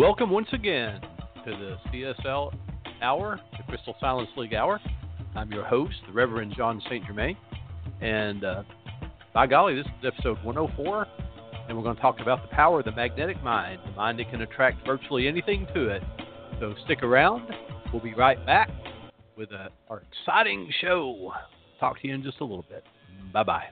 Welcome once again to the CSL Hour, the Crystal Silence League Hour. I'm your host, the Reverend John Saint Germain, and by golly, this is episode 104, and we're going to talk about the power of the magnetic mind, the mind that can attract virtually anything to it. So stick around. We'll be right back with our exciting show. Talk to you in just a little bit. Bye-bye.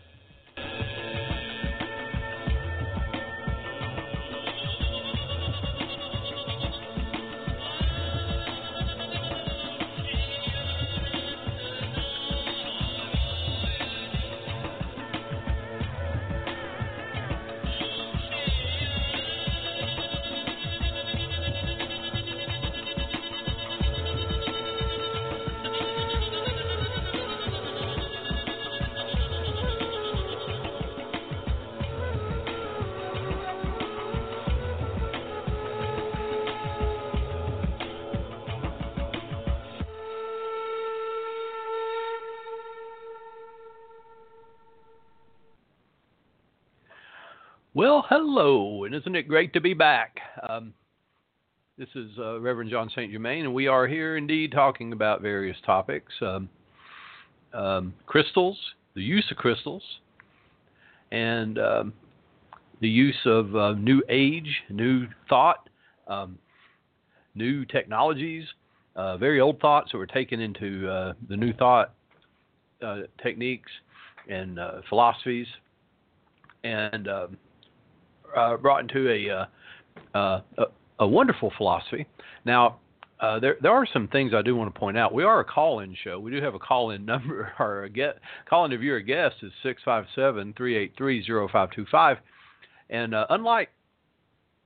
Well, hello, and isn't it great to be back? This is Reverend John Saint Germain, and we are here indeed talking about various topics. Crystals, the use of crystals, and the use of new age, new thought, new technologies, very old thoughts that were taken into the new thought techniques and philosophies, and brought into a wonderful philosophy. Now, there are some things I do want to point out. We are a call-in show. We do have a call-in number. Our call-in if you're a guest is 657-383-0525. And unlike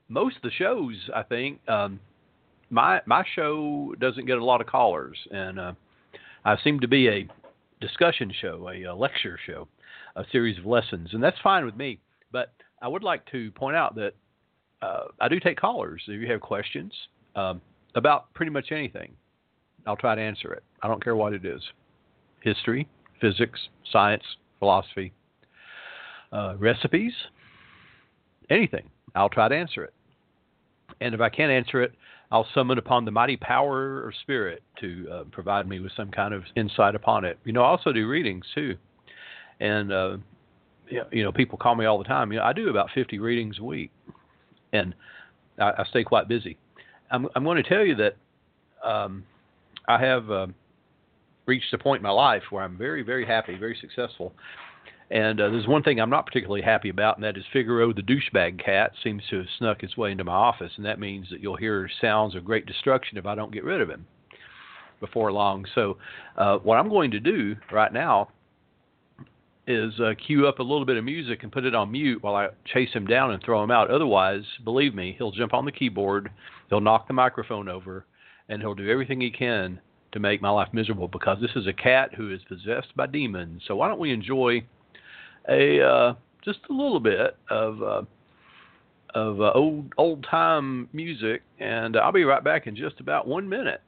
most of the shows, I think, my show doesn't get a lot of callers. And I seem to be a discussion show, a lecture show, a series of lessons. And that's fine with me. But I would like to point out that I do take callers. If you have questions about pretty much anything, I'll try to answer it. I don't care what it is. History, physics, science, philosophy, recipes, anything. I'll try to answer it. And if I can't answer it, I'll summon upon the mighty power or spirit to provide me with some kind of insight upon it. You know, I also do readings, too. And you know, people call me all the time. You know, I do about 50 readings a week, and I stay quite busy. I'm going to tell you that I have reached a point in my life where I'm very, very happy, very successful. And there's one thing I'm not particularly happy about, and that is Figaro the douchebag cat seems to have snuck its way into my office, and that means that you'll hear sounds of great destruction if I don't get rid of him before long. So what I'm going to do right now is cue up a little bit of music and put it on mute while I chase him down and throw him out. Otherwise, believe me, he'll jump on the keyboard, he'll knock the microphone over, and he'll do everything he can to make my life miserable, because this is a cat who is possessed by demons. So why don't we enjoy just a little bit of old-time music, and I'll be right back in just about 1 minute.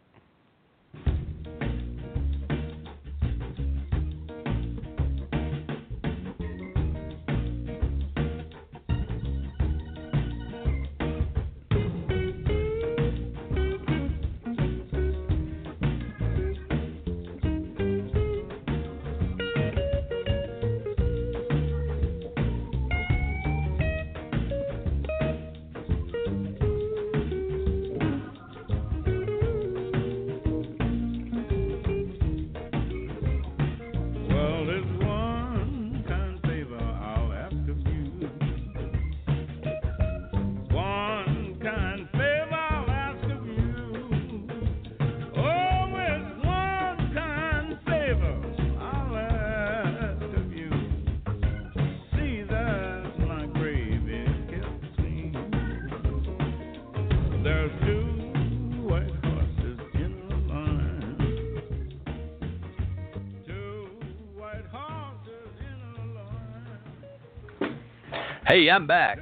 Hey, I'm back.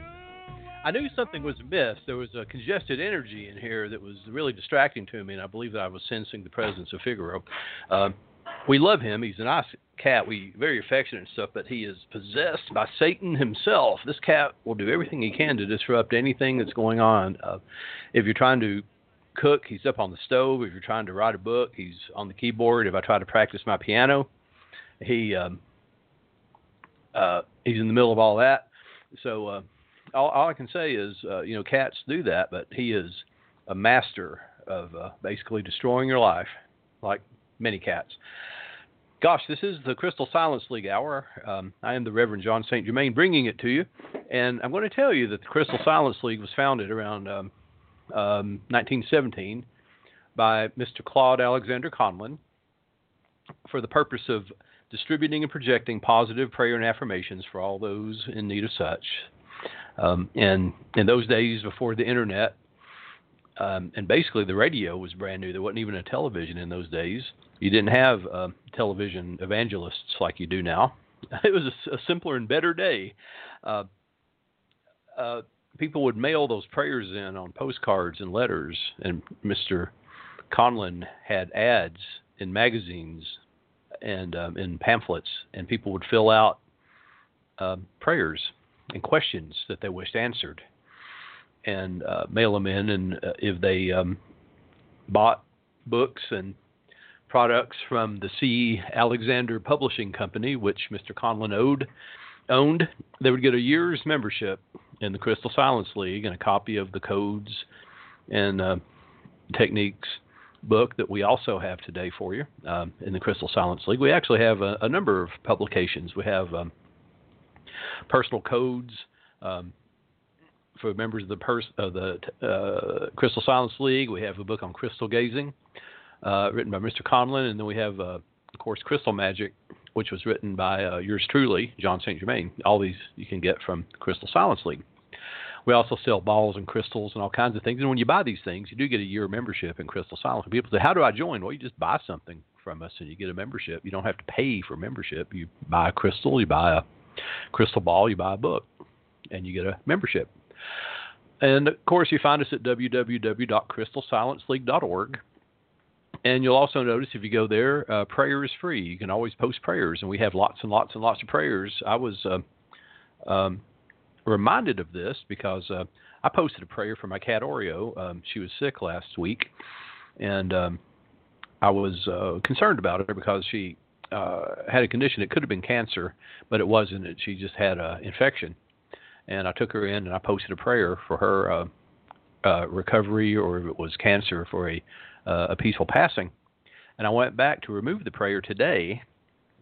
I knew something was amiss. There was a congested energy in here that was really distracting to me, and I believe that I was sensing the presence of Figaro. We love him. He's a nice cat. We very affectionate and stuff, but he is possessed by Satan himself. This cat will do everything he can to disrupt anything that's going on. If you're trying to cook, he's up on the stove. If you're trying to write a book, he's on the keyboard. If I try to practice my piano, he's in the middle of all that. So all I can say is, cats do that, but he is a master of basically destroying your life, like many cats. Gosh, this is the Crystal Silence League Hour. I am the Reverend John Saint Germain bringing it to you, and I'm going to tell you that the Crystal Silence League was founded around 1917 by Mr. Claude Alexander Conlin for the purpose of distributing and projecting positive prayer and affirmations for all those in need of such. And in those days before the internet, and basically the radio was brand new. There wasn't even a television in those days. You didn't have television evangelists like you do now. It was a simpler and better day. People would mail those prayers in on postcards and letters, and Mr. Conlin had ads in magazines and in pamphlets, and people would fill out prayers and questions that they wished answered and mail them in. And if they bought books and products from the C. Alexander Publishing Company, which Mr. Conlin owned, they would get a year's membership in the Crystal Silence League and a copy of the codes and techniques book that we also have today for you in the Crystal Silence League. We actually have a number of publications. We have personal codes for members of the Crystal Silence League. We have a book on crystal gazing written by Mr. Conlin, and then we have, of course, Crystal Magic, which was written by yours truly, John Saint Germain. All these you can get from Crystal Silence League. We also sell balls and crystals and all kinds of things. And when you buy these things, you do get a year membership in Crystal Silence. People say, how do I join? Well, you just buy something from us and you get a membership. You don't have to pay for membership. You buy a crystal, you buy a crystal ball, you buy a book, and you get a membership. And, of course, you find us at www.crystalsilenceLeague.org. And you'll also notice if you go there, prayer is free. You can always post prayers, and we have lots and lots and lots of prayers. I was reminded of this because I posted a prayer for my cat Oreo. She was sick last week, and I was concerned about her because she had a condition. It could have been cancer, but it wasn't. She just had an infection, and I took her in, and I posted a prayer for her recovery, or if it was cancer, for a peaceful passing. And I went back to remove the prayer today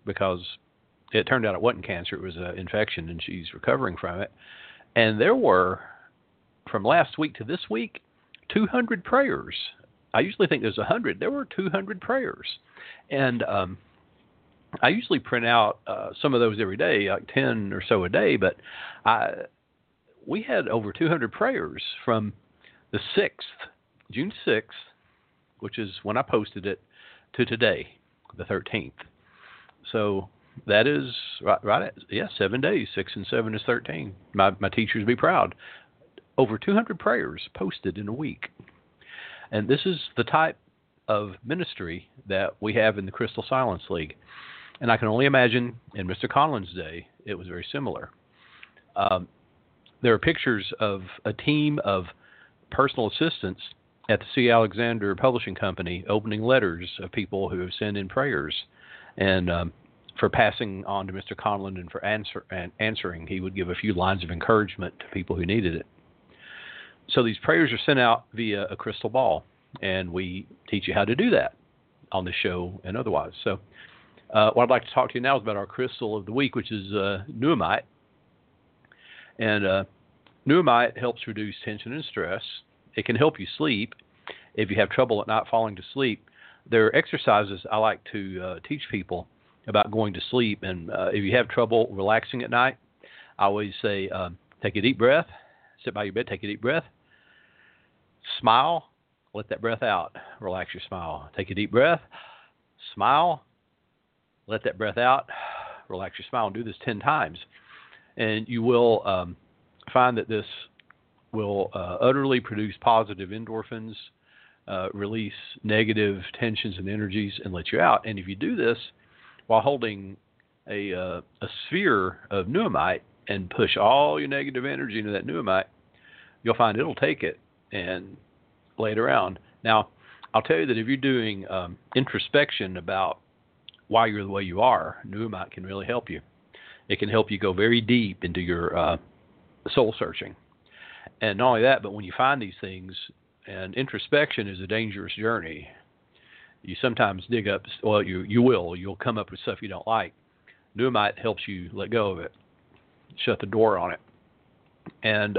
because it turned out it wasn't cancer, it was an infection, and she's recovering from it. And there were, from last week to this week, 200 prayers. I usually think there's 100. There were 200 prayers. And I usually print out some of those every day, like 10 or so a day, but we had over 200 prayers from the 6th, June 6th, which is when I posted it, to today, the 13th. So that is right at, 7 days. 6 and 7 is 13. My teachers be proud. Over 200 prayers posted in a week. And this is the type of ministry that we have in the Crystal Silence League. And I can only imagine in Mr. Conlin's day, it was very similar. There are pictures of a team of personal assistants at the C. Alexander Publishing Company, opening letters of people who have sent in prayers, and for passing on to Mr. Conlin and for answering, he would give a few lines of encouragement to people who needed it. So these prayers are sent out via a crystal ball, and we teach you how to do that on the show and otherwise. So what I'd like to talk to you now is about our crystal of the week, which is Nuummite. And Nuummite helps reduce tension and stress. It can help you sleep if you have trouble at night falling to sleep. There are exercises I like to teach people about going to sleep. And if you have trouble relaxing at night, I always say, take a deep breath, sit by your bed, take a deep breath, smile, let that breath out, relax your smile. Take a deep breath, smile, let that breath out, relax your smile, and do this 10 times. And you will find that this will utterly produce positive endorphins, release negative tensions and energies, and let you out. And if you do this while holding a sphere of Nuummite and push all your negative energy into that Nuummite, you'll find it'll take it and lay it around. Now, I'll tell you that if you're doing introspection about why you're the way you are, Nuummite can really help you. It can help you go very deep into your soul searching. And not only that, but when you find these things, and introspection is a dangerous journey. You sometimes dig up, well, you'll come up with stuff you don't like. Nuummite helps you let go of it, shut the door on it. And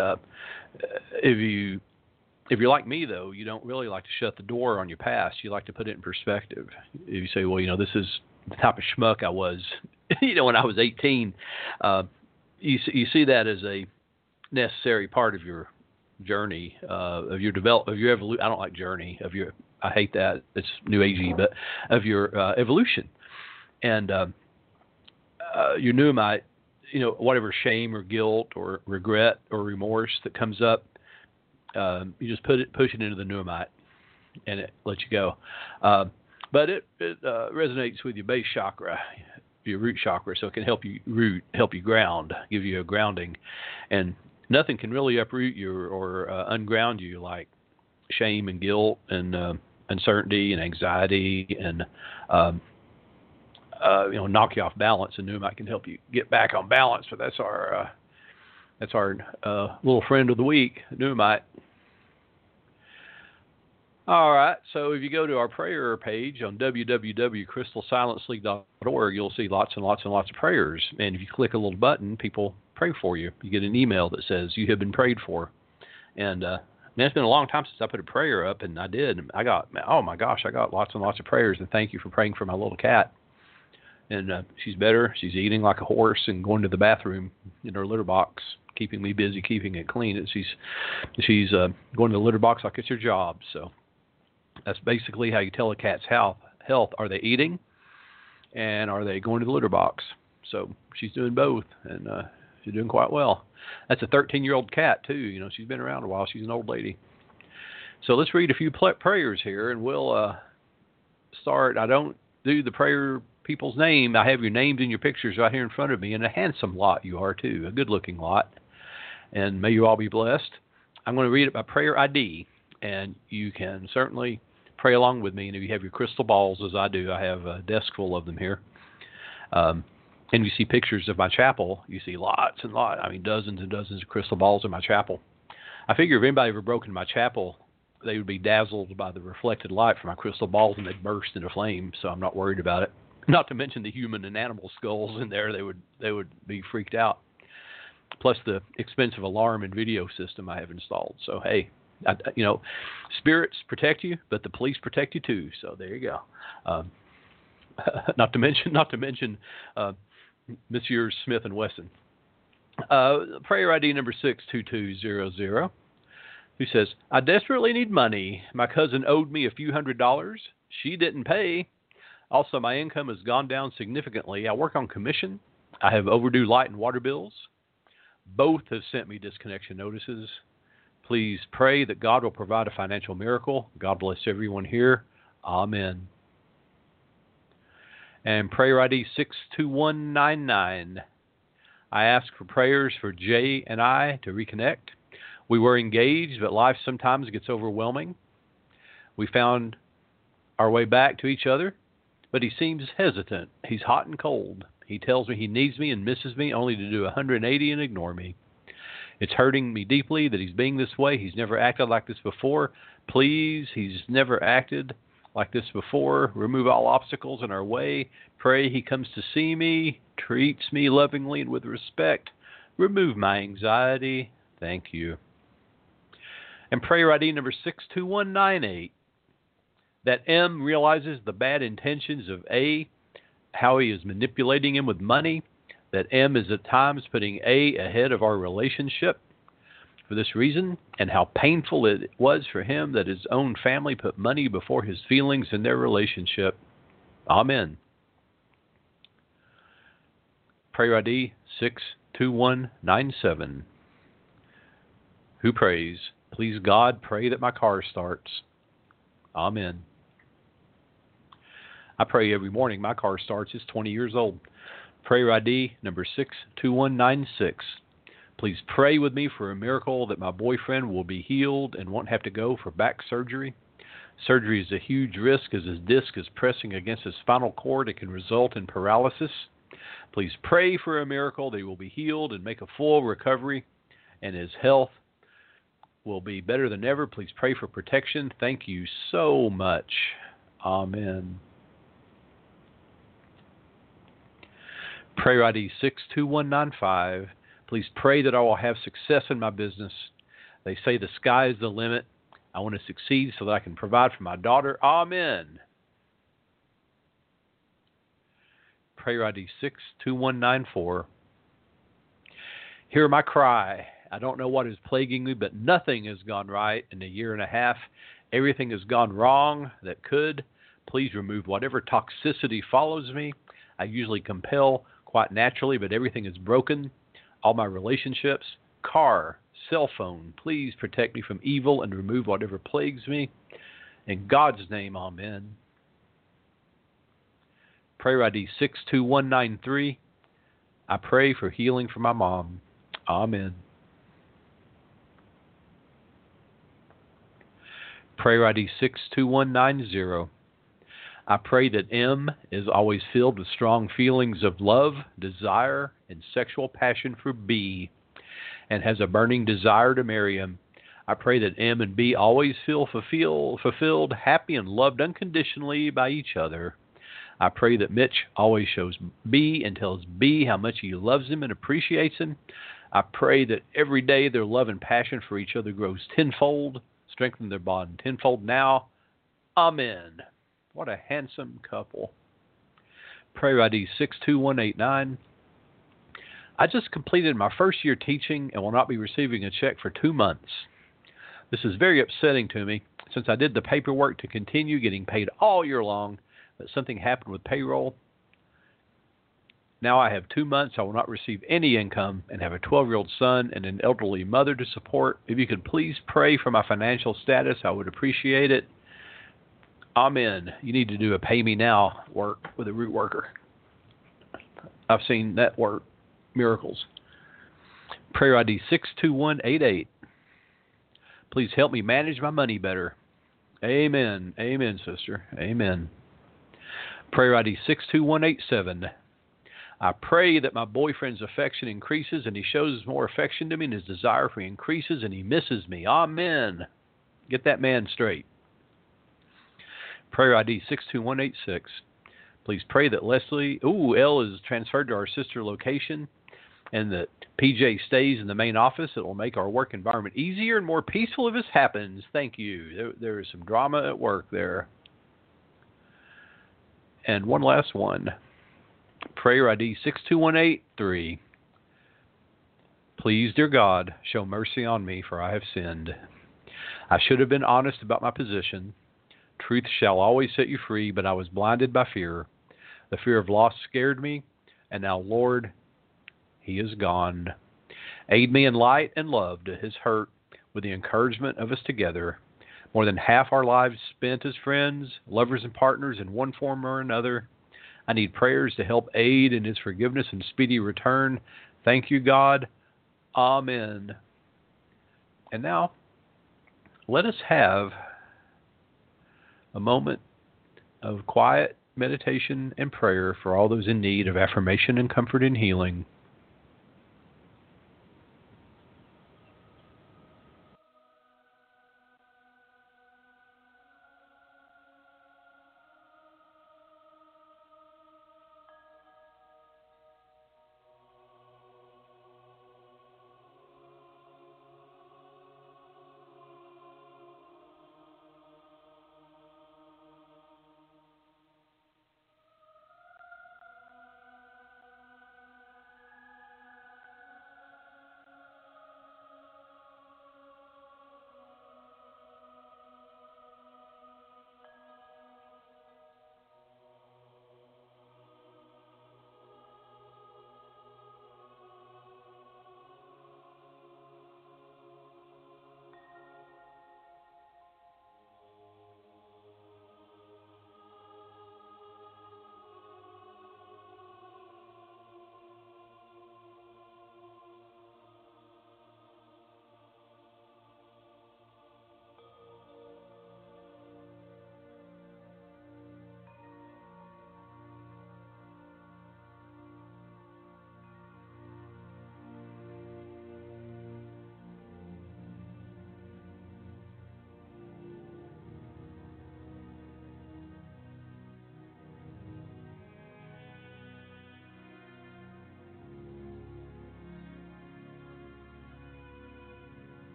if you're like me, though, you don't really like to shut the door on your past. You like to put it in perspective. If you say, well, this is the type of schmuck I was, when I was 18, you see that as a necessary part of your journey, of your development, of your evolution. I don't like journey, I hate that. It's new agey, but of your evolution. And your Nuummite, whatever shame or guilt or regret or remorse that comes up, you just push it into the Nuummite, and it lets you go. But it resonates with your base chakra, your root chakra, so it can help you root, help you ground, give you a grounding. And nothing can really uproot you or unground you like shame and guilt and uncertainty and anxiety and knock you off balance. And Nuummite can help you get back on balance. But that's our little friend of the week, Nuummite. All right, so if you go to our prayer page on www.crystalsilenceleague.org, you'll see lots and lots and lots of prayers. And if you click a little button, people pray for you. You get an email that says you have been prayed for. And it's been a long time since I put a prayer up, and I did. I got, oh my gosh, I got lots and lots of prayers, and thank you for praying for my little cat. And she's better. She's eating like a horse and going to the bathroom in her litter box, keeping me busy, keeping it clean. And she's going to the litter box like it's her job. So that's basically how you tell a cat's health. Are they eating, and are they going to the litter box? So she's doing both, and she's doing quite well. That's a 13-year-old cat, too. She's been around a while. She's an old lady. So let's read a few prayers here, and we'll start. I don't do the prayer people's name. I have your names and your pictures right here in front of me, and a handsome lot you are, too, a good-looking lot. And may you all be blessed. I'm going to read it by prayer ID, and you can certainly pray along with me. And if you have your crystal balls, as I do, I have a desk full of them here. And you see pictures of my chapel. You see lots and lots, dozens and dozens of crystal balls in my chapel. I figure if anybody ever broke into my chapel, they would be dazzled by the reflected light from my crystal balls and they'd burst into flame, so I'm not worried about it. Not to mention the human and animal skulls in there. They would be freaked out. Plus the expensive alarm and video system I have installed. So, hey, spirits protect you, but the police protect you too. So there you go. Not to mention Messieurs Smith and Wesson. Prayer ID number 62200, who says, I desperately need money. My cousin owed me a few $100. She didn't pay. Also, my income has gone down significantly. I work on commission. I have overdue light and water bills. Both have sent me disconnection notices. Please pray that God will provide a financial miracle. God bless everyone here. Amen. And prayer ID 62199. I ask for prayers for Jay and I to reconnect. We were engaged, but life sometimes gets overwhelming. We found our way back to each other, but he seems hesitant. He's hot and cold. He tells me he needs me and misses me, only to do 180 and ignore me. It's hurting me deeply that he's being this way. He's never acted like this before. Please, he's never acted like this before. Remove all obstacles in our way. Pray he comes to see me, treats me lovingly and with respect. Remove my anxiety. Thank you. And prayer ID number 62198. That M realizes the bad intentions of A, how he is manipulating him with money. That M is at times putting A ahead of our relationship. For this reason, and how painful it was for him that his own family put money before his feelings in their relationship. Amen. Prayer ID 62197. Who prays? Please, God, pray that my car starts. Amen. I pray every morning my car starts. It's 20 years old. prayer ID number 62196. Please pray with me for a miracle that my boyfriend will be healed and won't have to go for back surgery. Surgery is a huge risk as his disc is pressing against his spinal cord. It can result in paralysis. Please pray for a miracle that he will be healed and make a full recovery, and his health will be better than ever. Please pray for protection. Thank you so much. Amen. Prayer ID 62195. Please pray that I will have success in my business. They say the sky is the limit. I want to succeed so that I can provide for my daughter. Amen. Prayer ID 62194. Hear my cry. I don't know what is plaguing me, but nothing has gone right in a year and a half. Everything has gone wrong that could. Please remove whatever toxicity follows me. I usually compel quite naturally, but everything is broken. All my relationships, car, cell phone. Please protect me from evil and remove whatever plagues me. In God's name, amen. Prayer ID 62193. I pray for healing for my mom. Amen. Prayer ID 62190. I pray that M is always filled with strong feelings of love, desire, and sexual passion for B, and has a burning desire to marry him. I pray that M and B always feel fulfilled, happy, and loved unconditionally by each other. I pray that Mitch always shows B and tells B how much he loves him and appreciates him. I pray that every day their love and passion for each other grows tenfold. Strengthen their bond tenfold now. Amen. What a handsome couple. Prayer ID 62189. I just completed my first year teaching and will not be receiving a check for 2 months. This is very upsetting to me since I did the paperwork to continue getting paid all year long, but something happened with payroll. Now I have 2 months. I will not receive any income and have a 12-year-old son and an elderly mother to support. If you could please pray for my financial status, I would appreciate it. Amen. You need to do a pay me now work with a root worker. I've seen that work. Miracles. Prayer ID 62188. Please help me manage my money better. Amen. Amen, sister. Amen. Prayer ID 62187. I pray that my boyfriend's affection increases and he shows more affection to me and his desire for me increases and he misses me. Amen. Get that man straight. Prayer ID 62186. Please pray that Leslie, L is transferred to our sister location and that PJ stays in the main office. It will make our work environment easier and more peaceful if this happens. Thank you. There is some drama at work there. And one last one. Prayer ID 62183. Please, dear God, show mercy on me, for I have sinned. I should have been honest about my position. Truth shall always set you free, but I was blinded by fear. The fear of loss scared me, and now, Lord, he is gone. Aid me in light and love to his hurt with the encouragement of us together. More than half our lives spent as friends, lovers, and partners in one form or another. I need prayers to help aid in his forgiveness and speedy return. Thank you, God. Amen. And now, let us have a moment of quiet meditation and prayer for all those in need of affirmation and comfort and healing.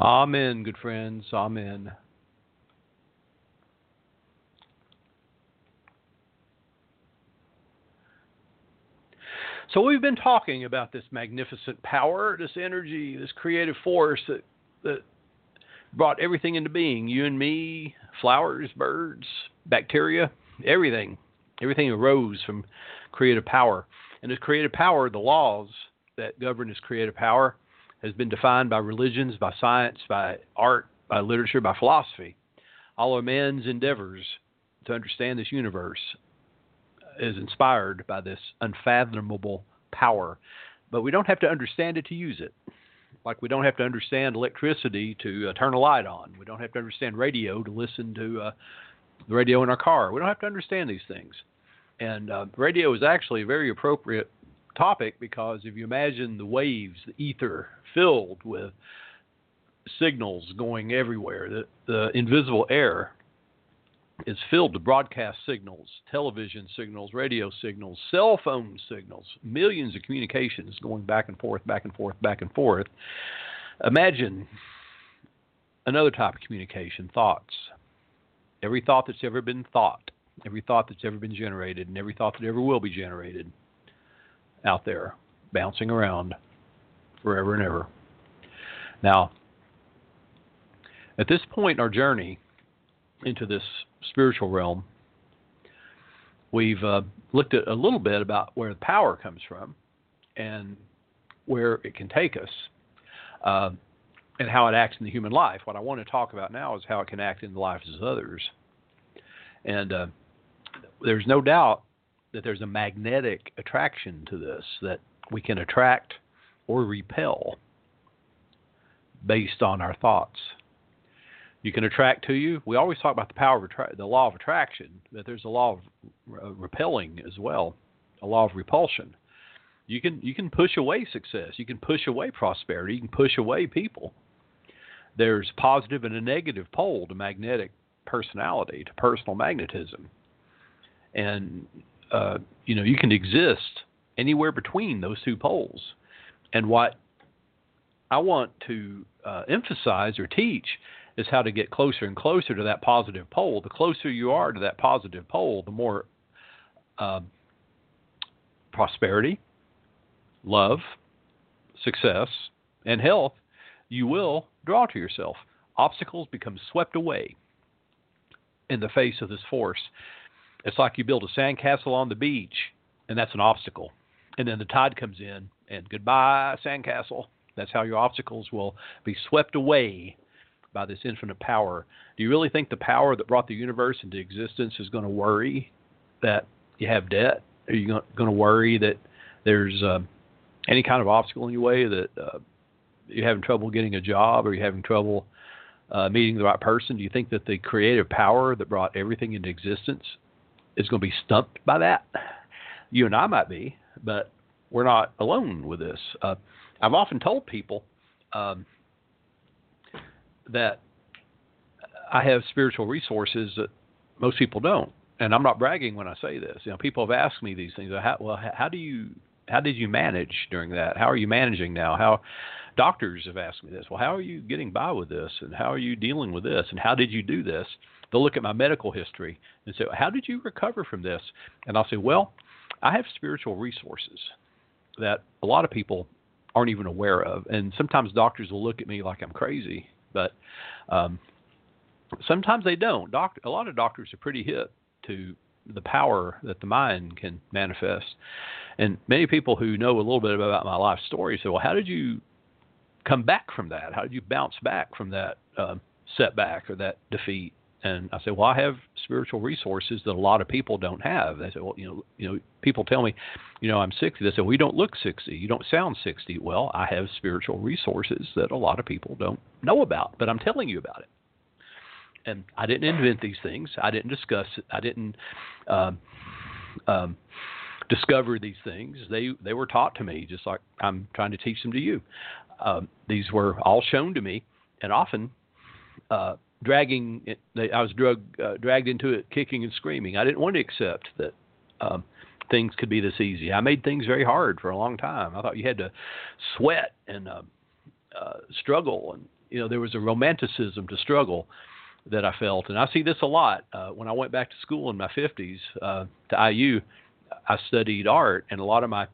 Amen, good friends. Amen. So we've been talking about this magnificent power, this energy, this creative force that brought everything into being. You and me, flowers, birds, bacteria, everything. Everything arose from creative power. And this creative power, the laws that govern this creative power, has been defined by religions, by science, by art, by literature, by philosophy. All of man's endeavors to understand this universe is inspired by this unfathomable power. But we don't have to understand it to use it. Like we don't have to understand electricity to turn a light on. We don't have to understand radio to listen to the radio in our car. We don't have to understand these things. And radio is actually a very appropriate topic, because if you imagine the waves, the ether filled with signals going everywhere, the invisible air is filled with broadcast signals, television signals, radio signals, cell phone signals, millions of communications going back and forth, back and forth, back and forth. Imagine another type of communication, thoughts. Every thought that's ever been thought, every thought that's ever been generated, and every thought that ever will be generated out there, bouncing around forever and ever. Now, at this point in our journey into this spiritual realm, we've looked at a little bit about where the power comes from and where it can take us and how it acts in the human life. What I want to talk about now is how it can act in the lives of others. And there's no doubt that there's a magnetic attraction to this, that we can attract or repel based on our thoughts. You can attract to you. We always talk about the power of the law of attraction, but there's a law of repelling as well, a law of repulsion. You can push away success. You can push away prosperity. You can push away people. There's positive and a negative pole to magnetic personality, to personal magnetism. And you can exist anywhere between those two poles. And what I want to emphasize or teach is how to get closer and closer to that positive pole. The closer you are to that positive pole, the more prosperity, love, success, and health you will draw to yourself. Obstacles become swept away in the face of this force. It's like you build a sandcastle on the beach, and that's an obstacle. And then the tide comes in, and goodbye, sandcastle. That's how your obstacles will be swept away by this infinite power. Do you really think the power that brought the universe into existence is going to worry that you have debt? Are you going to worry that there's any kind of obstacle in your way, that you're having trouble getting a job, or you're having trouble meeting the right person? Do you think that the creative power that brought everything into existence is going to be stumped by that? You and I might be, but we're not alone with this. I've often told people that I have spiritual resources that most people don't, and I'm not bragging when I say this. You know, people have asked me these things. How did you manage during that? How are you managing now? How doctors have asked me this. Well, how are you getting by with this, and how are you dealing with this, and how did you do this? They'll look at my medical history and say, how did you recover from this? And I'll say, well, I have spiritual resources that a lot of people aren't even aware of. And sometimes doctors will look at me like I'm crazy, but sometimes they don't. A lot of doctors are pretty hip to the power that the mind can manifest. And many people who know a little bit about my life story say, well, how did you come back from that? How did you bounce back from that setback or that defeat? And I say, well, I have spiritual resources that a lot of people don't have. They say, well, people tell me, I'm 60. They say, well, you don't look 60. You don't sound 60. Well, I have spiritual resources that a lot of people don't know about, but I'm telling you about it. And I didn't invent these things. I didn't discuss it. I didn't discover these things. They were taught to me, just like I'm trying to teach them to you. These were all shown to me, and often dragged into it, kicking and screaming. I didn't want to accept that things could be this easy. I made things very hard for a long time. I thought you had to sweat and struggle. And, you know, there was a romanticism to struggle that I felt. And I see this a lot. When I went back to school in my 50s to IU, I studied art, and a lot of my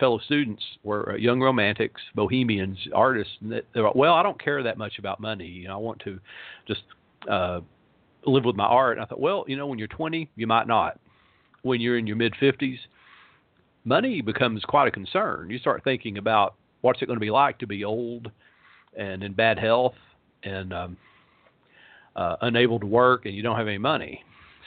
fellow students were young romantics, bohemians, artists. And they were, well, I don't care that much about money. You know, I want to just live with my art. And I thought, well, you know, when you're 20, you might not. When you're in your mid-50s, money becomes quite a concern. You start thinking about what's it going to be like to be old and in bad health and unable to work, and you don't have any money.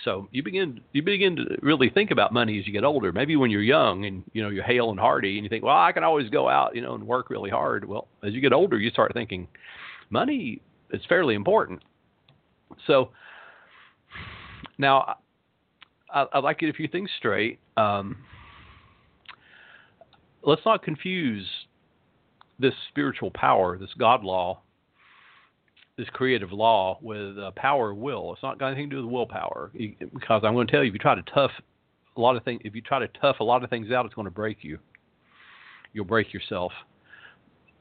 So you begin to really think about money as you get older. Maybe when you're young and, you know, you're hale and hearty and you think, well, I can always go out, you know, and work really hard. Well, as you get older, you start thinking money is fairly important. So now I'd like to get a few things straight. Let's not confuse this spiritual power, this God law, this creative law with power of will. It's not got anything to do with willpower, because I'm going to tell you, if you try to tough a lot of things out, it's going to break you. You'll break yourself.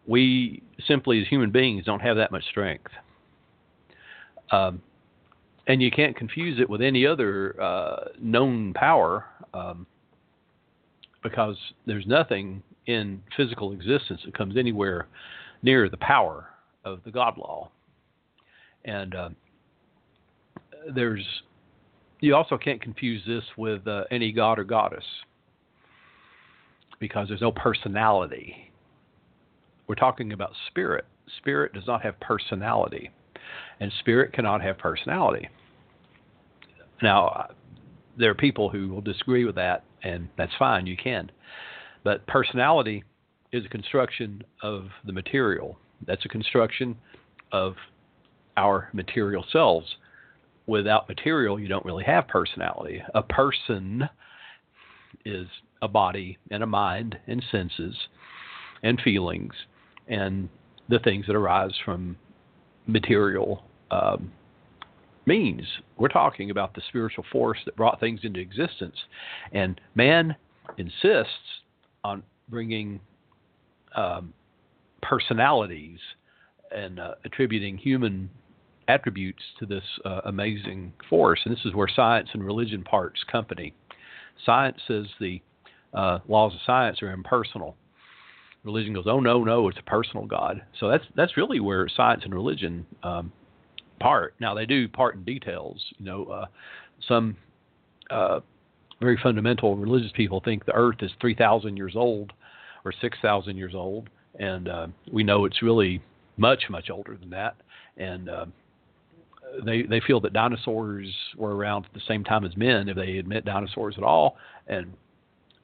We simply, as human beings, don't have that much strength. And you can't confuse it with any other known power, because there's nothing in physical existence that comes anywhere near the power of the God law. And you also can't confuse this with any god or goddess, because there's no personality. We're talking about spirit. Spirit does not have personality, and spirit cannot have personality. Now, there are people who will disagree with that, and that's fine, you can. But personality is a construction of the material. That's a construction of our material selves. Without material, you don't really have personality. A person is a body and a mind and senses and feelings and the things that arise from material means. We're talking about the spiritual force that brought things into existence, and man insists on bringing personalities and attributing human attributes to this amazing force. And this is where science and religion parts company. Science says the laws of science are impersonal. Religion goes, oh, no, it's a personal God. So that's really where science and religion part. Now, they do part in details. You know, some very fundamental religious people think the earth is 3,000 years old or 6,000 years old, and we know it's really much, much older than that. And they feel that dinosaurs were around at the same time as men, if they admit dinosaurs at all. And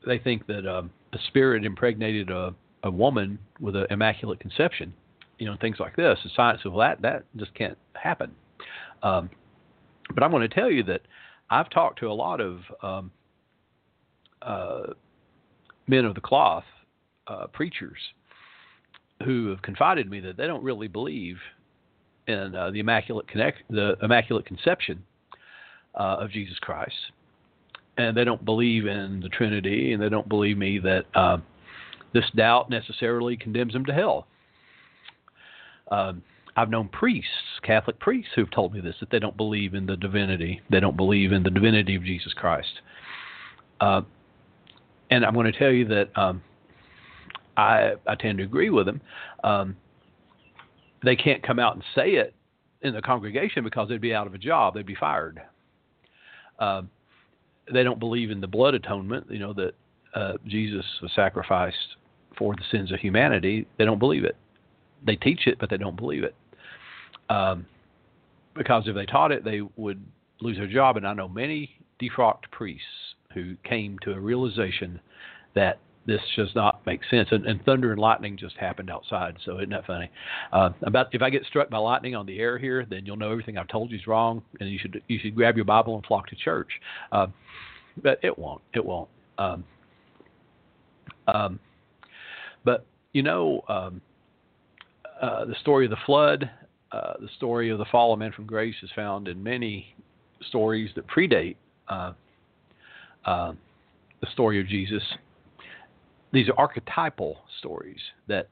they think that a spirit impregnated a woman with an immaculate conception, you know, and things like this. The science of that just can't happen. But I'm going to tell you that I've talked to a lot of men of the cloth, preachers, who have confided me that they don't really believe in the immaculate conception of Jesus Christ, and they don't believe in the Trinity, and they don't believe me that this doubt necessarily condemns them to hell. I've known priests, Catholic priests, who've told me this, that they don't believe in the divinity. They don't believe in the divinity of Jesus Christ. And I'm going to tell you that I tend to agree with them. They can't come out and say it in the congregation because they'd be out of a job. They'd be fired. They don't believe in the blood atonement, you know, that Jesus was sacrificed for the sins of humanity. They don't believe it. They teach it, but they don't believe it. Because if they taught it, they would lose their job. And I know many defrocked priests who came to a realization that this does not make sense. And thunder and lightning just happened outside, so isn't that funny? If I get struck by lightning on the air here, then you'll know everything I've told you is wrong, and you should grab your Bible and flock to church. But it won't. It won't. But, you know, the story of the flood, the story of the fall of man from grace is found in many stories that predate the story of Jesus. These are archetypal stories that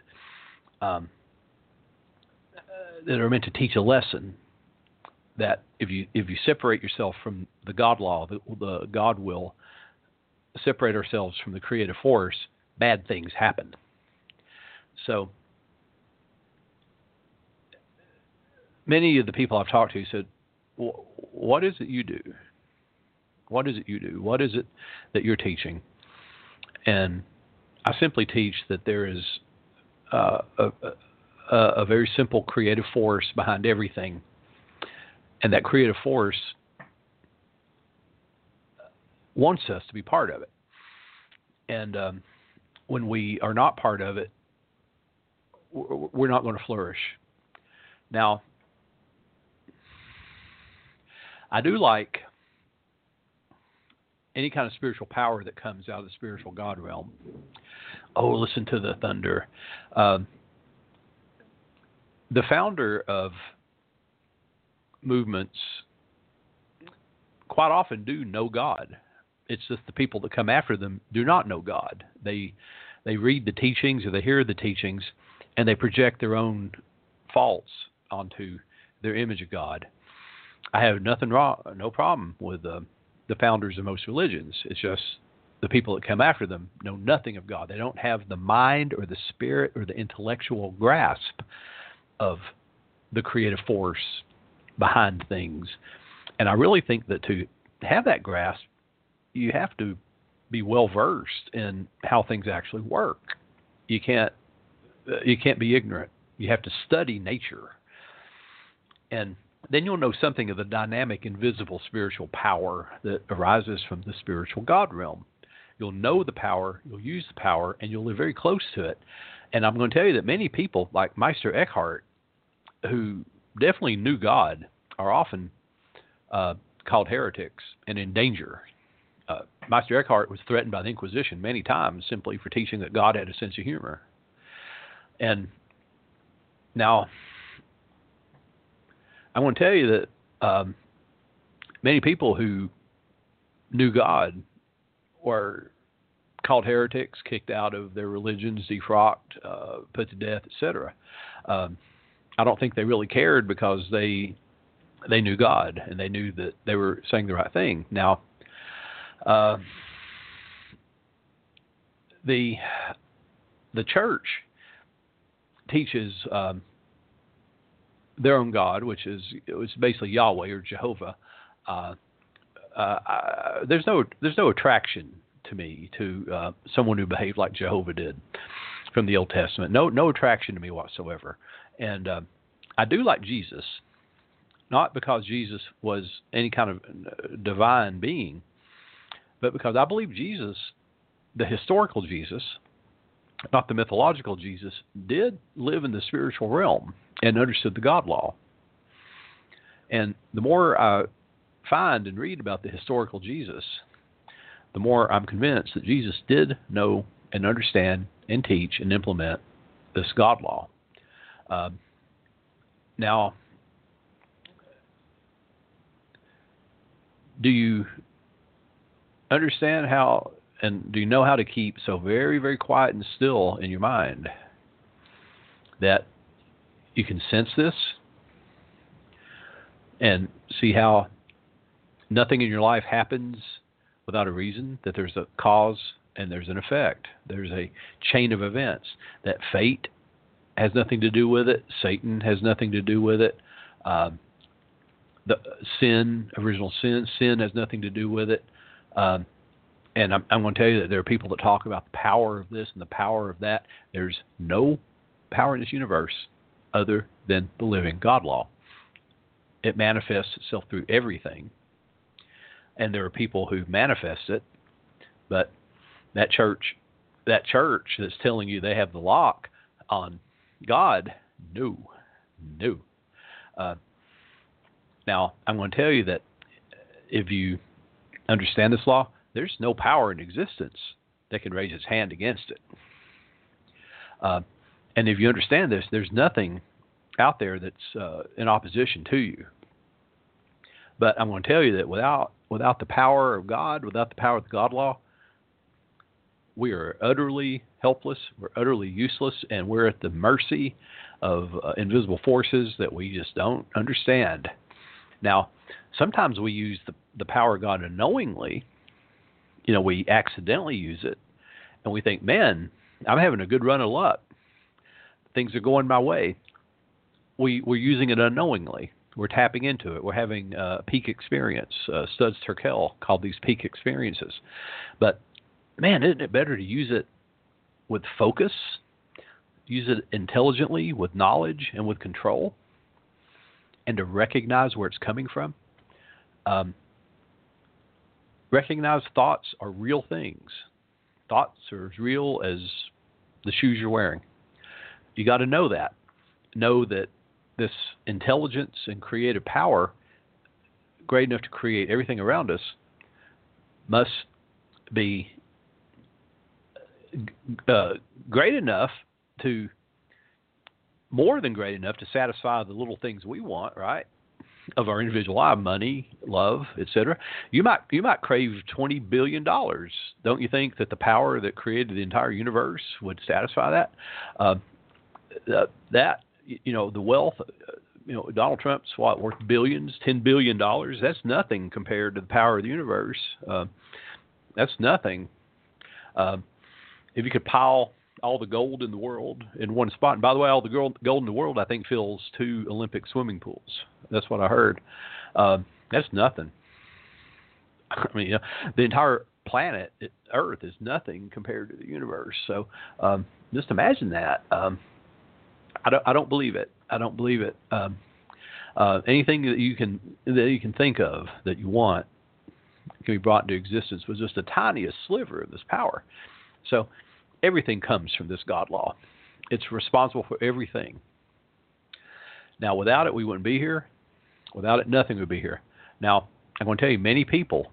that are meant to teach a lesson that if you separate yourself from the God law, the God will, separate ourselves from the creative force, bad things happen. So many of the people I've talked to said, what is it you do? What is it you do? What is it that you're teaching? And I simply teach that there is a very simple creative force behind everything. And that creative force wants us to be part of it. And when we are not part of it, we're not going to flourish. Now, I do like any kind of spiritual power that comes out of the spiritual God realm. Oh, listen to the thunder. The founder of movements quite often do know God. It's just the people that come after them do not know God. They read the teachings or they hear the teachings, and they project their own faults onto their image of God. I have no problem with the founders of most religions. It's just the people that come after them know nothing of God. They don't have the mind or the spirit or the intellectual grasp of the creative force behind things. And I really think that to have that grasp, you have to be well versed in how things actually work. You can't be ignorant. You have to study nature. And then you'll know something of the dynamic, invisible spiritual power that arises from the spiritual God realm. You'll know the power, you'll use the power, and you'll live very close to it. And I'm going to tell you that many people, like Meister Eckhart, who definitely knew God, are often called heretics and in danger. Meister Eckhart was threatened by the Inquisition many times simply for teaching that God had a sense of humor. And now, I want to tell you that many people who knew God were called heretics, kicked out of their religions, defrocked, put to death, etc. I don't think they really cared because they knew God and they knew that they were saying the right thing. Now, the church teaches their own God, which is basically Yahweh or Jehovah. There's no attraction to me to someone who behaved like Jehovah did from the Old Testament. No attraction to me whatsoever. And I do like Jesus, not because Jesus was any kind of divine being, but because I believe Jesus, the historical Jesus, not the mythological Jesus, did live in the spiritual realm and understood the God law. And the more I find and read about the historical Jesus, the more I'm convinced that Jesus did know and understand and teach and implement this God law. Now, do you understand how, and do you know how to keep so very, very quiet and still in your mind that you can sense this and see how nothing in your life happens without a reason, that there's a cause and there's an effect. There's a chain of events, that fate has nothing to do with it. Satan has nothing to do with it. The sin, original sin has nothing to do with it. And I'm going to tell you that there are people that talk about the power of this and the power of that. There's no power in this universe other than the living God law. It manifests itself through everything. And there are people who manifest it, but that church that's telling you they have the lock on God, no. Now, I'm going to tell you that if you understand this law, there's no power in existence that can raise its hand against it. And if you understand this, there's nothing out there that's in opposition to you. But I'm going to tell you that without the power of God, without the power of the God law, We are utterly helpless, we're utterly useless, and we're at the mercy of invisible forces that we just don't understand. Now, sometimes we use the power of God unknowingly. You know, we accidentally use it, and we think, man, I'm having a good run of luck. Things are going my way. We're using it unknowingly. We're tapping into it. We're having a peak experience. Studs Terkel called these peak experiences. But, man, isn't it better to use it with focus, use it intelligently, with knowledge, and with control, and to recognize where it's coming from? Recognize thoughts are real things. Thoughts are as real as the shoes you're wearing. You got to know that. Know that this intelligence and creative power, great enough to create everything around us, must be great enough to, more than great enough to satisfy the little things we want, right? Of our individual life, money, love, etc. You might crave $20 billion. Don't you think that the power that created the entire universe would satisfy that? The wealth, Donald Trump's worth billions, $10 billion. That's nothing compared to the power of the universe. That's nothing. If you could pile all the gold in the world in one spot. And by the way, all the gold in the world, I think, fills 2 Olympic swimming pools. That's what I heard. That's nothing. I mean, the entire planet, Earth, is nothing compared to the universe. So just imagine that. I don't believe it. I don't believe it. Anything that you can think of that you want can be brought into existence with just the tiniest sliver of this power. So everything comes from this God law. It's responsible for everything. Now, without it, we wouldn't be here. Without it, nothing would be here. Now, I'm going to tell you, many people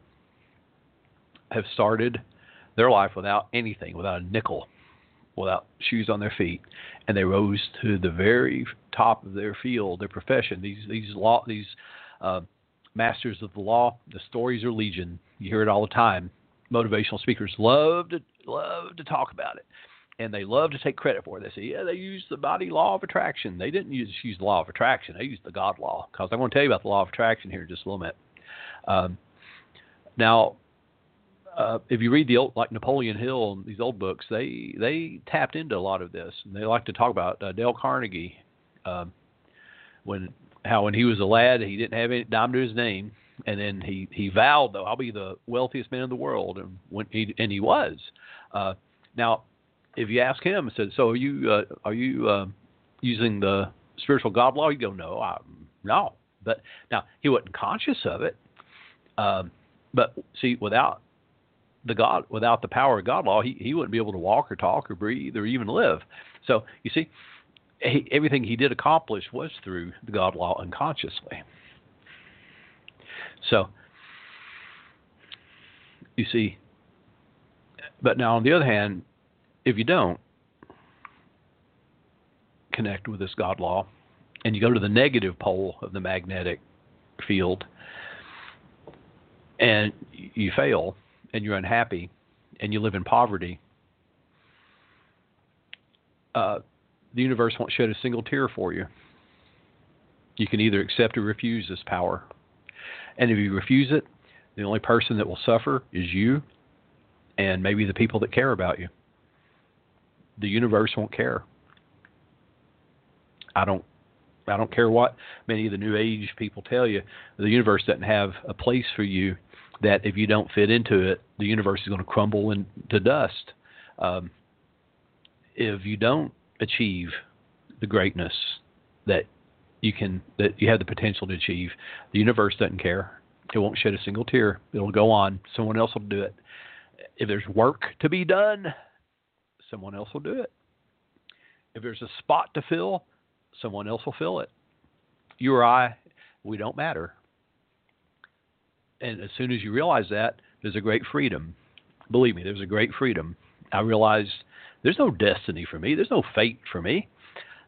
have started their life without anything, without a nickel, without shoes on their feet, and they rose to the very top of their field, their profession. These masters of the law, the stories are legion. You hear it all the time. Motivational speakers love to talk about it, and they love to take credit for it. They say, yeah, they used the body law of attraction. They didn't use the law of attraction. They used the God law, because I'm going to tell you about the law of attraction here in just a little minute. If you read like Napoleon Hill and these old books, they tapped into a lot of this, and they like to talk about Dale Carnegie, when he was a lad, he didn't have any dime to his name, and then he vowed, though, I'll be the wealthiest man in the world, and he was. Now, if you ask him, said, so are you using the spiritual God law? You go, no. But now he wasn't conscious of it. But see, without the power of God law, he wouldn't be able to walk or talk or breathe or even live. So you see, everything he did accomplish was through the God law unconsciously. So you see, but now on the other hand, if you don't connect with this God law and you go to the negative pole of the magnetic field and you fail, and you're unhappy, and you live in poverty, the universe won't shed a single tear for you. You can either accept or refuse this power. And if you refuse it, the only person that will suffer is you and maybe the people that care about you. The universe won't care. I don't care what many of the New Age people tell you. The universe doesn't have a place for you, that if you don't fit into it, the universe is going to crumble into dust. If you don't achieve the greatness that you have the potential to achieve, the universe doesn't care. It won't shed a single tear. It'll go on. Someone else will do it. If there's work to be done, someone else will do it. If there's a spot to fill, someone else will fill it. You or I, we don't matter. And as soon as you realize that, there's a great freedom. Believe me, there's a great freedom. I realized there's no destiny for me. There's no fate for me.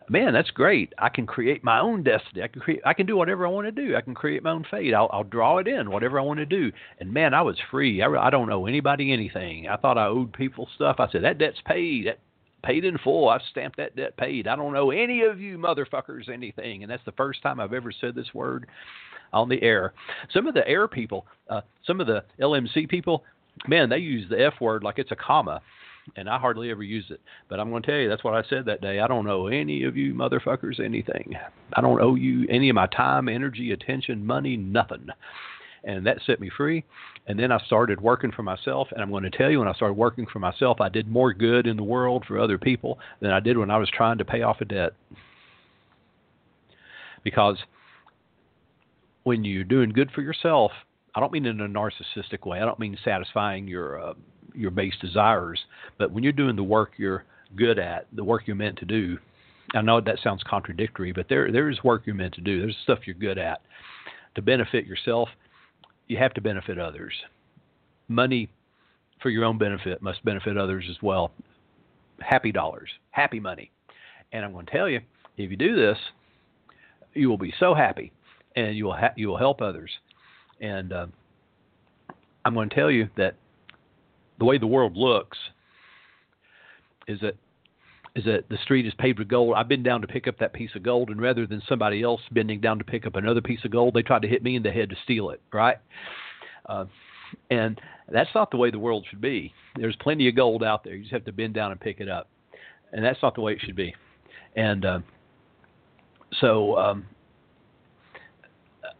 man, that's great. I can create my own destiny. I can do whatever I want to do. I can create my own fate. I'll draw it in, whatever I want to do. And, man, I was free. I don't owe anybody anything. I thought I owed people stuff. I said, that debt's paid. That paid in full. I've stamped that debt paid. I don't owe any of you motherfuckers anything. And that's the first time I've ever said this word on the air. Some of the air people, some of the LMC people, man, they use the F word like it's a comma. And I hardly ever use it. But I'm going to tell you, that's what I said that day. I don't owe any of you motherfuckers anything. I don't owe you any of my time, energy, attention, money, nothing. And that set me free. And then I started working for myself. And I'm going to tell you, when I started working for myself, I did more good in the world for other people than I did when I was trying to pay off a debt. Because when you're doing good for yourself, I don't mean in a narcissistic way. I don't mean satisfying your base desires, but when you're doing the work you're good at, the work you're meant to do, I know that sounds contradictory, but there is work you're meant to do. There's stuff you're good at. To benefit yourself, you have to benefit others. Money for your own benefit must benefit others as well. Happy dollars, happy money. And I'm going to tell you, if you do this, you will be so happy, and you will help others. And I'm going to tell you that the way the world looks is that the street is paved with gold. I've been down to pick up that piece of gold, and rather than somebody else bending down to pick up another piece of gold, they tried to hit me in the head to steal it, right? And that's not the way the world should be. There's plenty of gold out there. You just have to bend down and pick it up. And that's not the way it should be. And if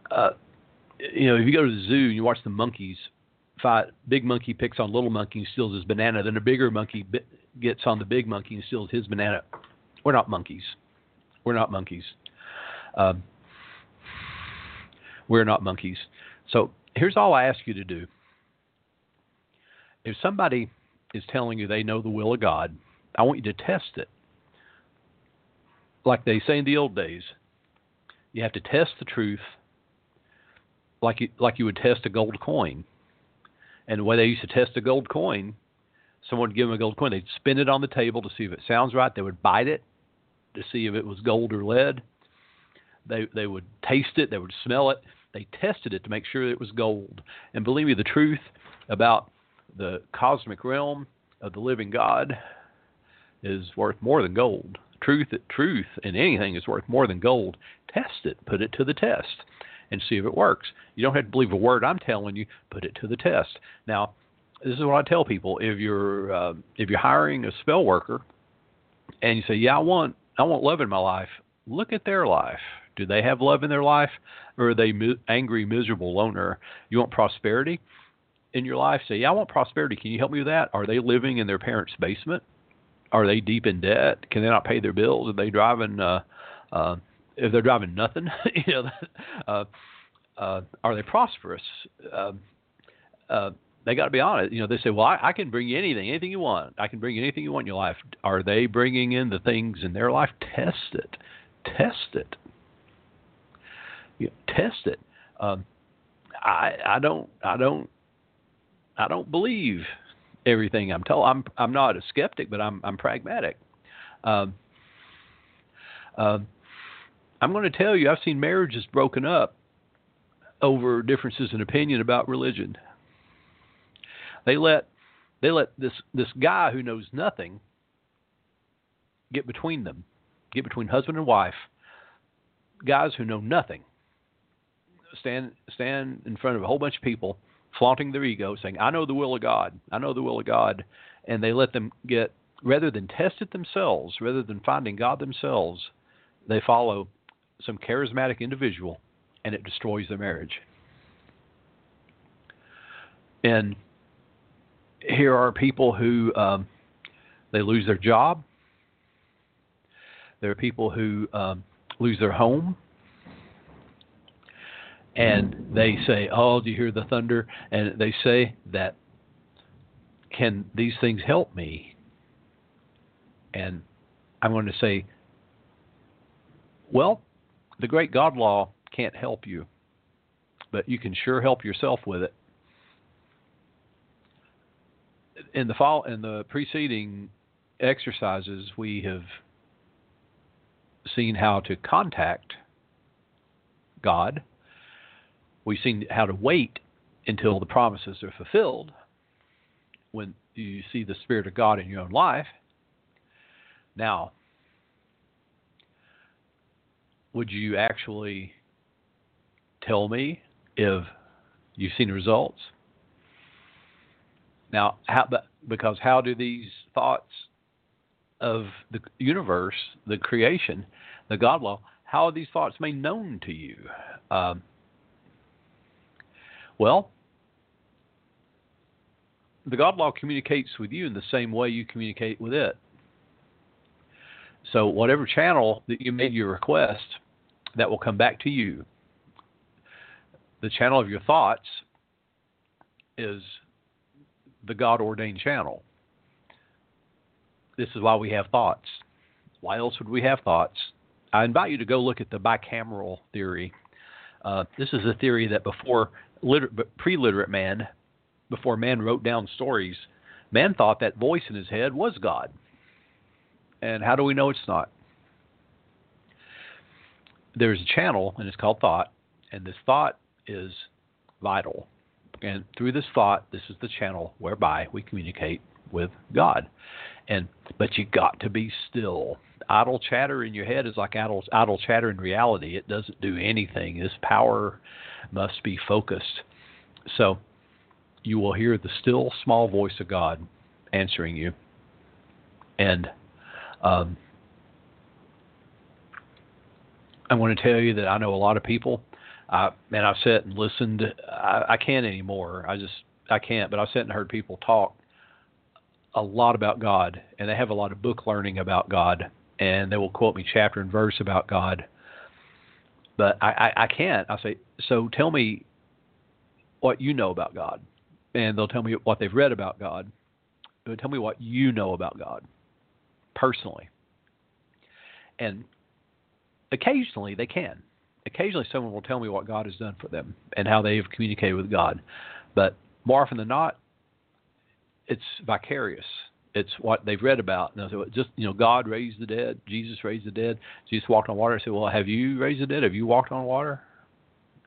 you go to the zoo and you watch the monkeys fight, big monkey picks on little monkey and steals his banana. Then a bigger monkey gets on the big monkey and steals his banana. We're not monkeys. We're not monkeys. We're not monkeys. So here's all I ask you to do. If somebody is telling you they know the will of God, I want you to test it. Like they say in the old days, you have to test the truth like you would test a gold coin. And the way they used to test a gold coin, someone would give them a gold coin. They'd spin it on the table to see if it sounds right. They would bite it to see if it was gold or lead. They would taste it. They would smell it. They tested it to make sure it was gold. And believe me, the truth about the cosmic realm of the living God is worth more than gold. Truth in anything is worth more than gold. Test it. Put it to the test and see if it works. You don't have to believe a word I'm telling you. Put it to the test. Now, this is what I tell people. If you're hiring a spell worker and you say, yeah, I want love in my life, look at their life. Do they have love in their life, or are they angry, miserable loner? You want prosperity in your life? Say, yeah, I want prosperity. Can you help me with that? Are they living in their parents' basement? Are they deep in debt? Can they not pay their bills? Are they driving if they're driving nothing, are they prosperous? They got to be honest. They say, well, I can bring you anything you want. I can bring you anything you want in your life. Are they bringing in the things in their life? Test it. Test it. I don't believe everything I'm told. I'm not a skeptic, but I'm pragmatic. I'm going to tell you, I've seen marriages broken up over differences in opinion about religion. They let this guy who knows nothing get between them, get between husband and wife. Guys who know nothing stand in front of a whole bunch of people, flaunting their ego, saying, "I know the will of God. I know the will of God," and they let them get, rather than test it themselves, rather than finding God themselves, they follow some charismatic individual, and it destroys their marriage. And here are people who they lose their job. There are people who lose their home. And they say, oh, do you hear the thunder? And they say that, can these things help me? And I'm going to say, well, the great God law can't help you, but you can sure help yourself with it. In the preceding exercises, we have seen how to contact God. We've seen how to wait until the promises are fulfilled when you see the Spirit of God in your own life. Now, would you actually tell me if you've seen results? Now, because how do these thoughts of the universe, the creation, the God law, how are these thoughts made known to you? Well, the God law communicates with you in the same way you communicate with it. So whatever channel that you made your request, that will come back to you. The channel of your thoughts is the God-ordained channel. This is why we have thoughts. Why else would we have thoughts? I invite you to go look at the bicameral theory. This is a theory that before pre-literate man, before man wrote down stories, man thought that voice in his head was God. And how do we know it's not? There's a channel, and it's called thought, and this thought is vital. And through this thought, this is the channel whereby we communicate with God. But you got to be still. Idle chatter in your head is like idle chatter in reality. It doesn't do anything. This power must be focused. So you will hear the still, small voice of God answering you. And I want to tell you that I know a lot of people. And I've sat and listened. I can't anymore. I can't. But I've sat and heard people talk a lot about God, and they have a lot of book learning about God, and they will quote me chapter and verse about God. But I can't. I say, so tell me what you know about God. And they'll tell me what they've read about God. But tell me what you know about God personally. And occasionally they can. Occasionally someone will tell me what God has done for them and how they have communicated with God. But more often than not, it's vicarious. It's what they've read about. And so just, God raised the dead. Jesus raised the dead. Jesus walked on water. I said, well, have you raised the dead? Have you walked on water?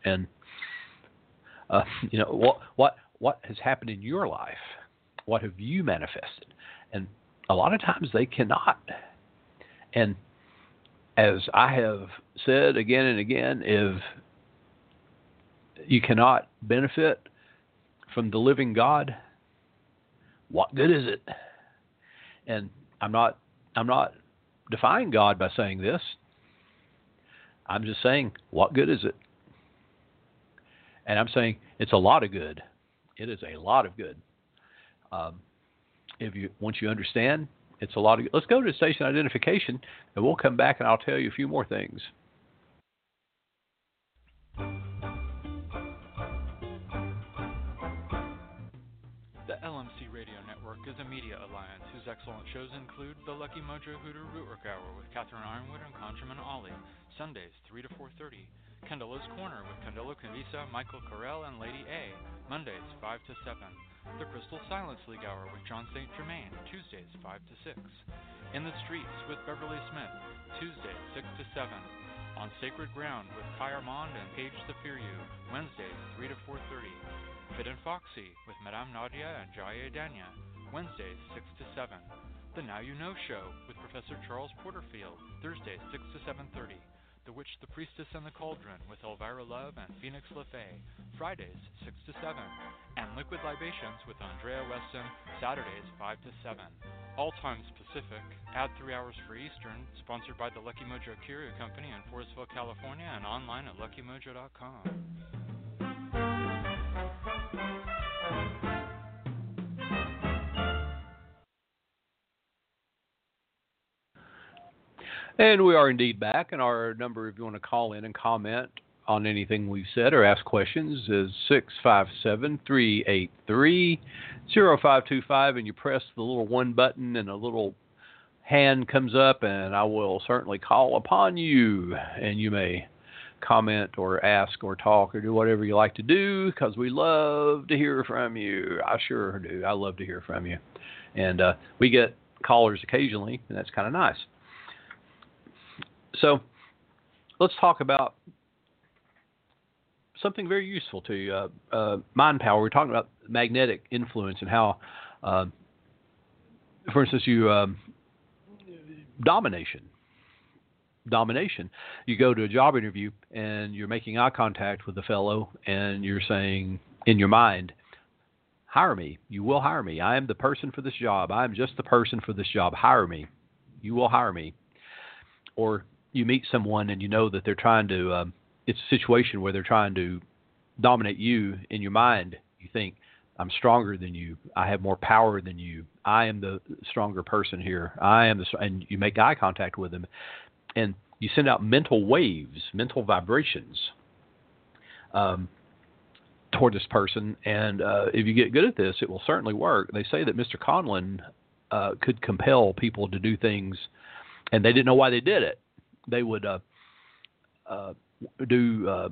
And, what has happened in your life? What have you manifested? And a lot of times they cannot. And as I have said again and again, if you cannot benefit from the living God, what good is it? And I'm not defying God by saying this. I'm just saying, what good is it? And I'm saying it's a lot of good. It is a lot of good. Once you understand, it's a lot of good. Let's go to station identification, and we'll come back, and I'll tell you a few more things. The LMC Radio Network is a media alliance whose excellent shows include the Lucky Mojo Hooter Rootwork Hour with Catherine Ironwood and Conjureman Ollie, Sundays 3 to 4:30. Candela's Corner with Candela Canisa, Michael Carell, and Lady A, Mondays 5 to 7. The Crystal Silence League Hour with John Saint Germain, Tuesdays 5 to 6. In the Streets with Beverly Smith, Tuesdays 6 to 7. On Sacred Ground with Kai Armand and Paige Sapiru, Wednesdays 3 to 4:30. Fit and Foxy with Madame Nadia and Jaye Dania, Wednesdays 6 to 7. The Now You Know Show with Professor Charles Porterfield, Thursdays 6 to 7:30. The Witch, the Priestess, and the Cauldron with Elvira Love and Phoenix LaFay, Fridays 6 to 7, and Liquid Libations with Andrea Weston, Saturdays 5 to 7. All times Pacific, add 3 hours for Eastern, sponsored by the Lucky Mojo Courier Company in Forestville, California, and online at luckymojo.com. And we are indeed back, and our number, if you want to call in and comment on anything we've said or ask questions, is 657-383-0525, and you press the little one button, and a little hand comes up, and I will certainly call upon you, and you may comment or ask or talk or do whatever you like to do, because we love to hear from you. I sure do. I love to hear from you. And we get callers occasionally, and that's kind of nice. So let's talk about something very useful to you, mind power. We're talking about magnetic influence and how, for instance, you domination. You go to a job interview and you're making eye contact with the fellow and you're saying in your mind, hire me. You will hire me. I am the person for this job. I am just the person for this job. Hire me. You will hire me. Or you meet someone and you know that they're trying to it's a situation where they're trying to dominate you in your mind. You think, I'm stronger than you. I have more power than you. I am the stronger person here. And you make eye contact with them. And you send out mental waves, mental vibrations toward this person. And if you get good at this, it will certainly work. They say that Mr. Conlin could compel people to do things, and they didn't know why they did it. They would do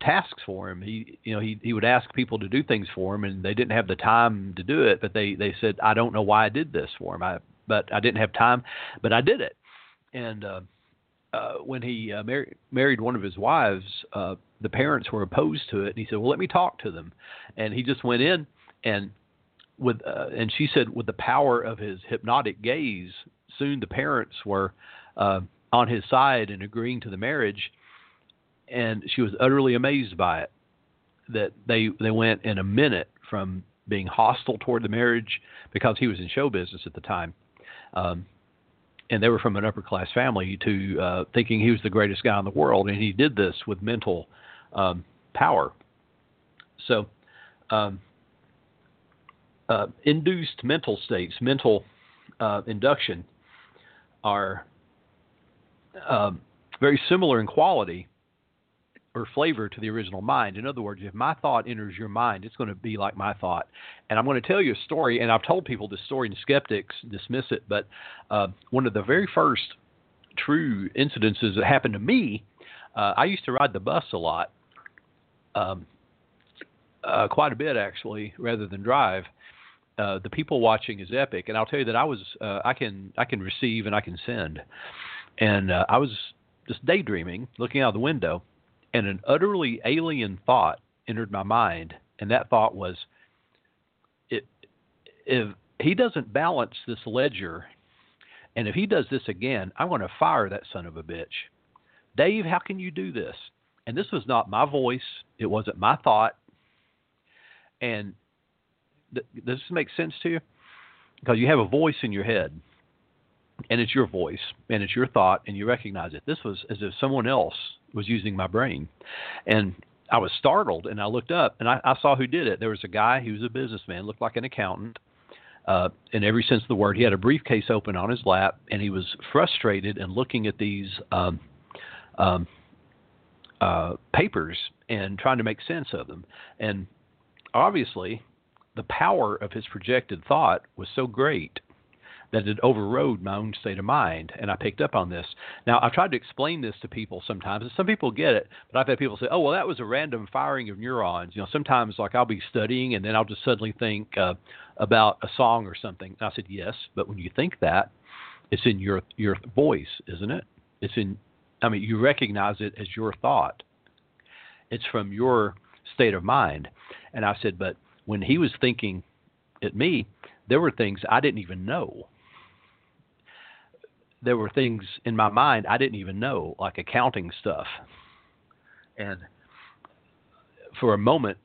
tasks for him. He would ask people to do things for him, and they didn't have the time to do it. But they said, I don't know why I did this for him. But I didn't have time, but I did it. And when he married one of his wives, the parents were opposed to it. And he said, well, let me talk to them. And he just went in and and she said, with the power of his hypnotic gaze, soon the parents were on his side and agreeing to the marriage. And she was utterly amazed by it, that they went in a minute from being hostile toward the marriage, because he was in show business at the time. And they were from an upper-class family, to thinking he was the greatest guy in the world. And he did this with mental power. So induced mental states, mental induction, are very similar in quality or flavor to the original mind. In other words, if my thought enters your mind, it's going to be like my thought. And I'm going to tell you a story, and I've told people this story, and skeptics dismiss it, but one of the very first true incidences that happened to me, I used to ride the bus a lot, quite a bit actually, rather than drive. The people watching is epic, and I'll tell you that I was I can receive and I can send. And I was just daydreaming, looking out the window, and an utterly alien thought entered my mind, and that thought was, if he doesn't balance this ledger, and if he does this again, I'm going to fire that son of a bitch. Dave, how can you do this? And this was not my voice. It wasn't my thought. And does this make sense to you? Because you have a voice in your head, and it's your voice, and it's your thought, and you recognize it. This was as if someone else was using my brain. And I was startled, and I looked up, and I saw who did it. There was a guy who was a businessman, looked like an accountant, in every sense of the word. He had a briefcase open on his lap, and he was frustrated and looking at these papers and trying to make sense of them. And obviously, the power of his projected thought was so great that it overrode my own state of mind, and I picked up on this. Now, I've tried to explain this to people sometimes, and some people get it, but I've had people say, oh, well, that was a random firing of neurons. You know, sometimes, like, I'll be studying, and then I'll just suddenly think about a song or something. And I said, yes, but when you think that, it's in your voice, isn't it? It's in, I mean, you recognize it as your thought. It's from your state of mind. And I said, but when he was thinking at me, there were things I didn't even know. There were things in my mind I didn't even know, like accounting stuff. And for a moment,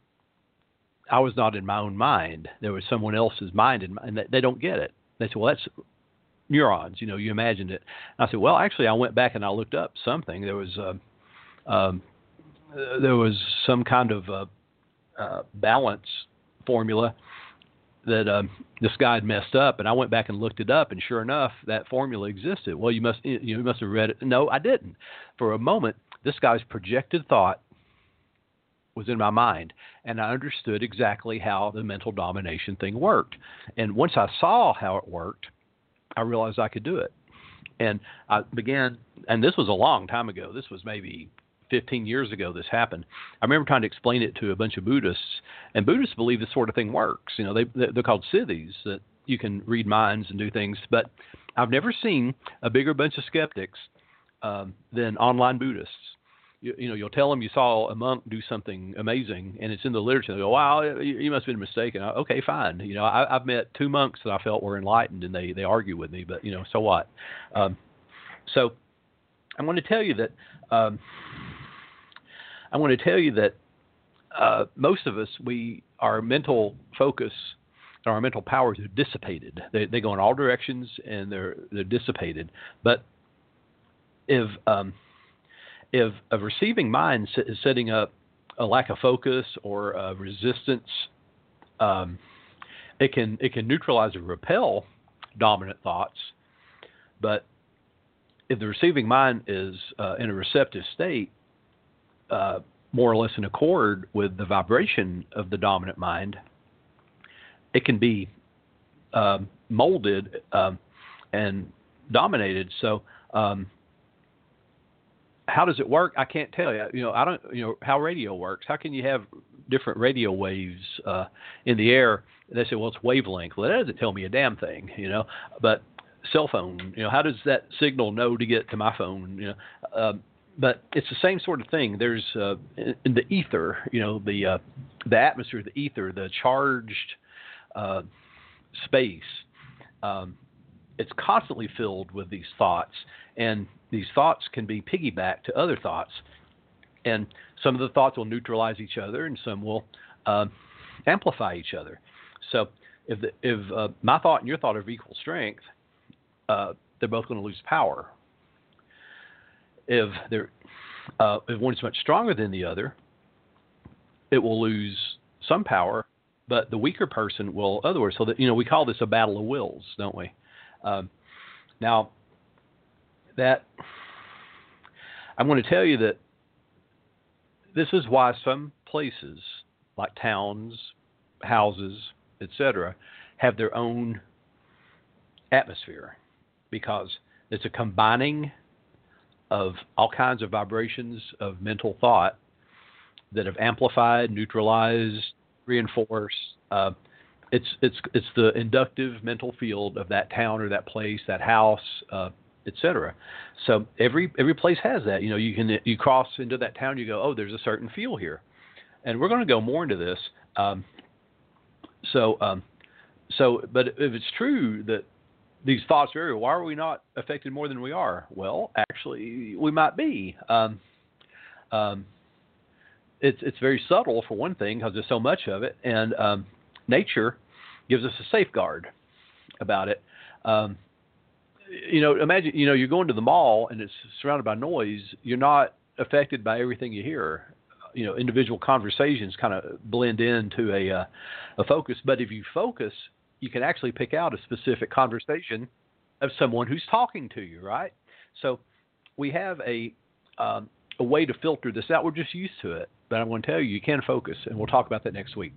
I was not in my own mind. There was someone else's mind, and they don't get it. They said, well, that's neurons. You know, you imagined it. And I said, well, actually, I went back and I looked up something. There was some kind of balance formula that this guy had messed up, and I went back and looked it up, and sure enough, that formula existed. Well, you must have read it. No, I didn't. For a moment, this guy's projected thought was in my mind, and I understood exactly how the mental domination thing worked. And once I saw how it worked, I realized I could do it. And I began, and this was a long time ago. This was maybe 15 years ago this happened. I remember trying to explain it to a bunch of Buddhists, and Buddhists believe this sort of thing works. You know, they're called siddhis, that you can read minds and do things, but I've never seen a bigger bunch of skeptics than online Buddhists. You know, you'll tell them you saw a monk do something amazing, and it's in the literature. They go, wow, you must have been mistaken. Okay, fine. You know, I've met two monks that I felt were enlightened, and they argue with me, but, you know, so what? So I'm going to tell you that most of us, our mental focus and our mental powers are dissipated. They go in all directions, and they're dissipated. But if a receiving mind is setting up a lack of focus or a resistance, it can neutralize or repel dominant thoughts. But if the receiving mind is in a receptive state, more or less in accord with the vibration of the dominant mind, it can be molded and dominated. So how does it work? I can't tell you. You know, I don't. You know how radio works. How can you have different radio waves in the air? And they say, well, it's wavelength. Well, that doesn't tell me a damn thing. You know, but cell phone. You know, how does that signal know to get to my phone? You know, but it's the same sort of thing. There's in the ether. You know, the atmosphere, the ether, the charged space. It's constantly filled with these thoughts, and these thoughts can be piggybacked to other thoughts, and some of the thoughts will neutralize each other, and some will amplify each other. So if my thought and your thought are of equal strength, they're both going to lose power. If one is much stronger than the other, it will lose some power, but the weaker person will otherwise. So that, you know, we call this a battle of wills, don't we? Now, that I'm going to tell you that this is why some places, like towns, houses, etc., have their own atmosphere, because it's a combining of all kinds of vibrations of mental thought that have amplified, neutralized, reinforced. It's the inductive mental field of that town or that place, that house, etc. So every place has that. You know, you cross into that town, you go, oh, there's a certain feel here, and we're going to go more into this. But if it's true that these thoughts vary, why are we not affected more than we are? Well, actually, we might be. It's very subtle, for one thing, because there's so much of it, and nature gives us a safeguard about it. You know, imagine, you know, you go into the mall and it's surrounded by noise. You're not affected by everything you hear. You know, individual conversations kind of blend into a focus. But if you focus, you can actually pick out a specific conversation of someone who's talking to you, right? So we have a way to filter this out. We're just used to it. But I'm going to tell you, you can focus, and we'll talk about that next week.